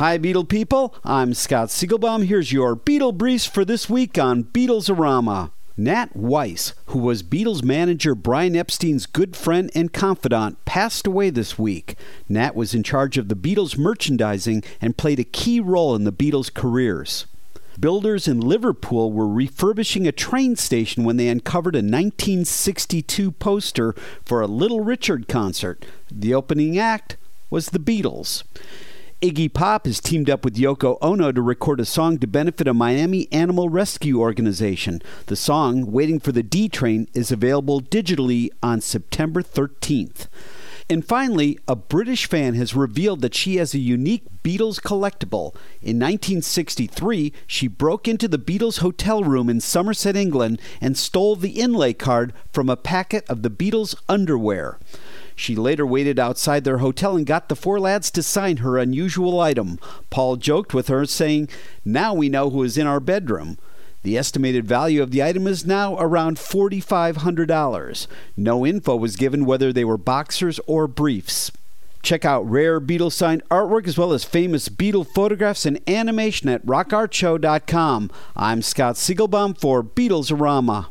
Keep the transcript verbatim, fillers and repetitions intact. Hi, Beatle people. I'm Scott Siegelbaum. Here's your Beatle Briefs for this week on Beatles-A-Rama. Nat Weiss, who was Beatles manager Brian Epstein's good friend and confidant, passed away this week. Nat was in charge of the Beatles merchandising and played a key role in the Beatles' careers. Builders in Liverpool were refurbishing a train station when they uncovered a nineteen sixty-two poster for a Little Richard concert. The opening act was the Beatles. Iggy Pop has teamed up with Yoko Ono to record a song to benefit a Miami animal rescue organization. The song, Waiting for the D Train, is available digitally on September thirteenth. And finally, a British fan has revealed that she has a unique Beatles collectible. In nineteen sixty-three, she broke into the Beatles' hotel room in Somerset, England, and stole the inlay card from a packet of the Beatles' underwear. She later waited outside their hotel and got the four lads to sign her unusual item. Paul joked with her, saying, "Now we know who is in our bedroom." The estimated value of the item is now around four thousand five hundred dollars. No info was given whether they were boxers or briefs. Check out rare Beatles signed artwork as well as famous Beatle photographs and animation at rock art show dot com. I'm Scott Siegelbaum for Beatles-A-Rama.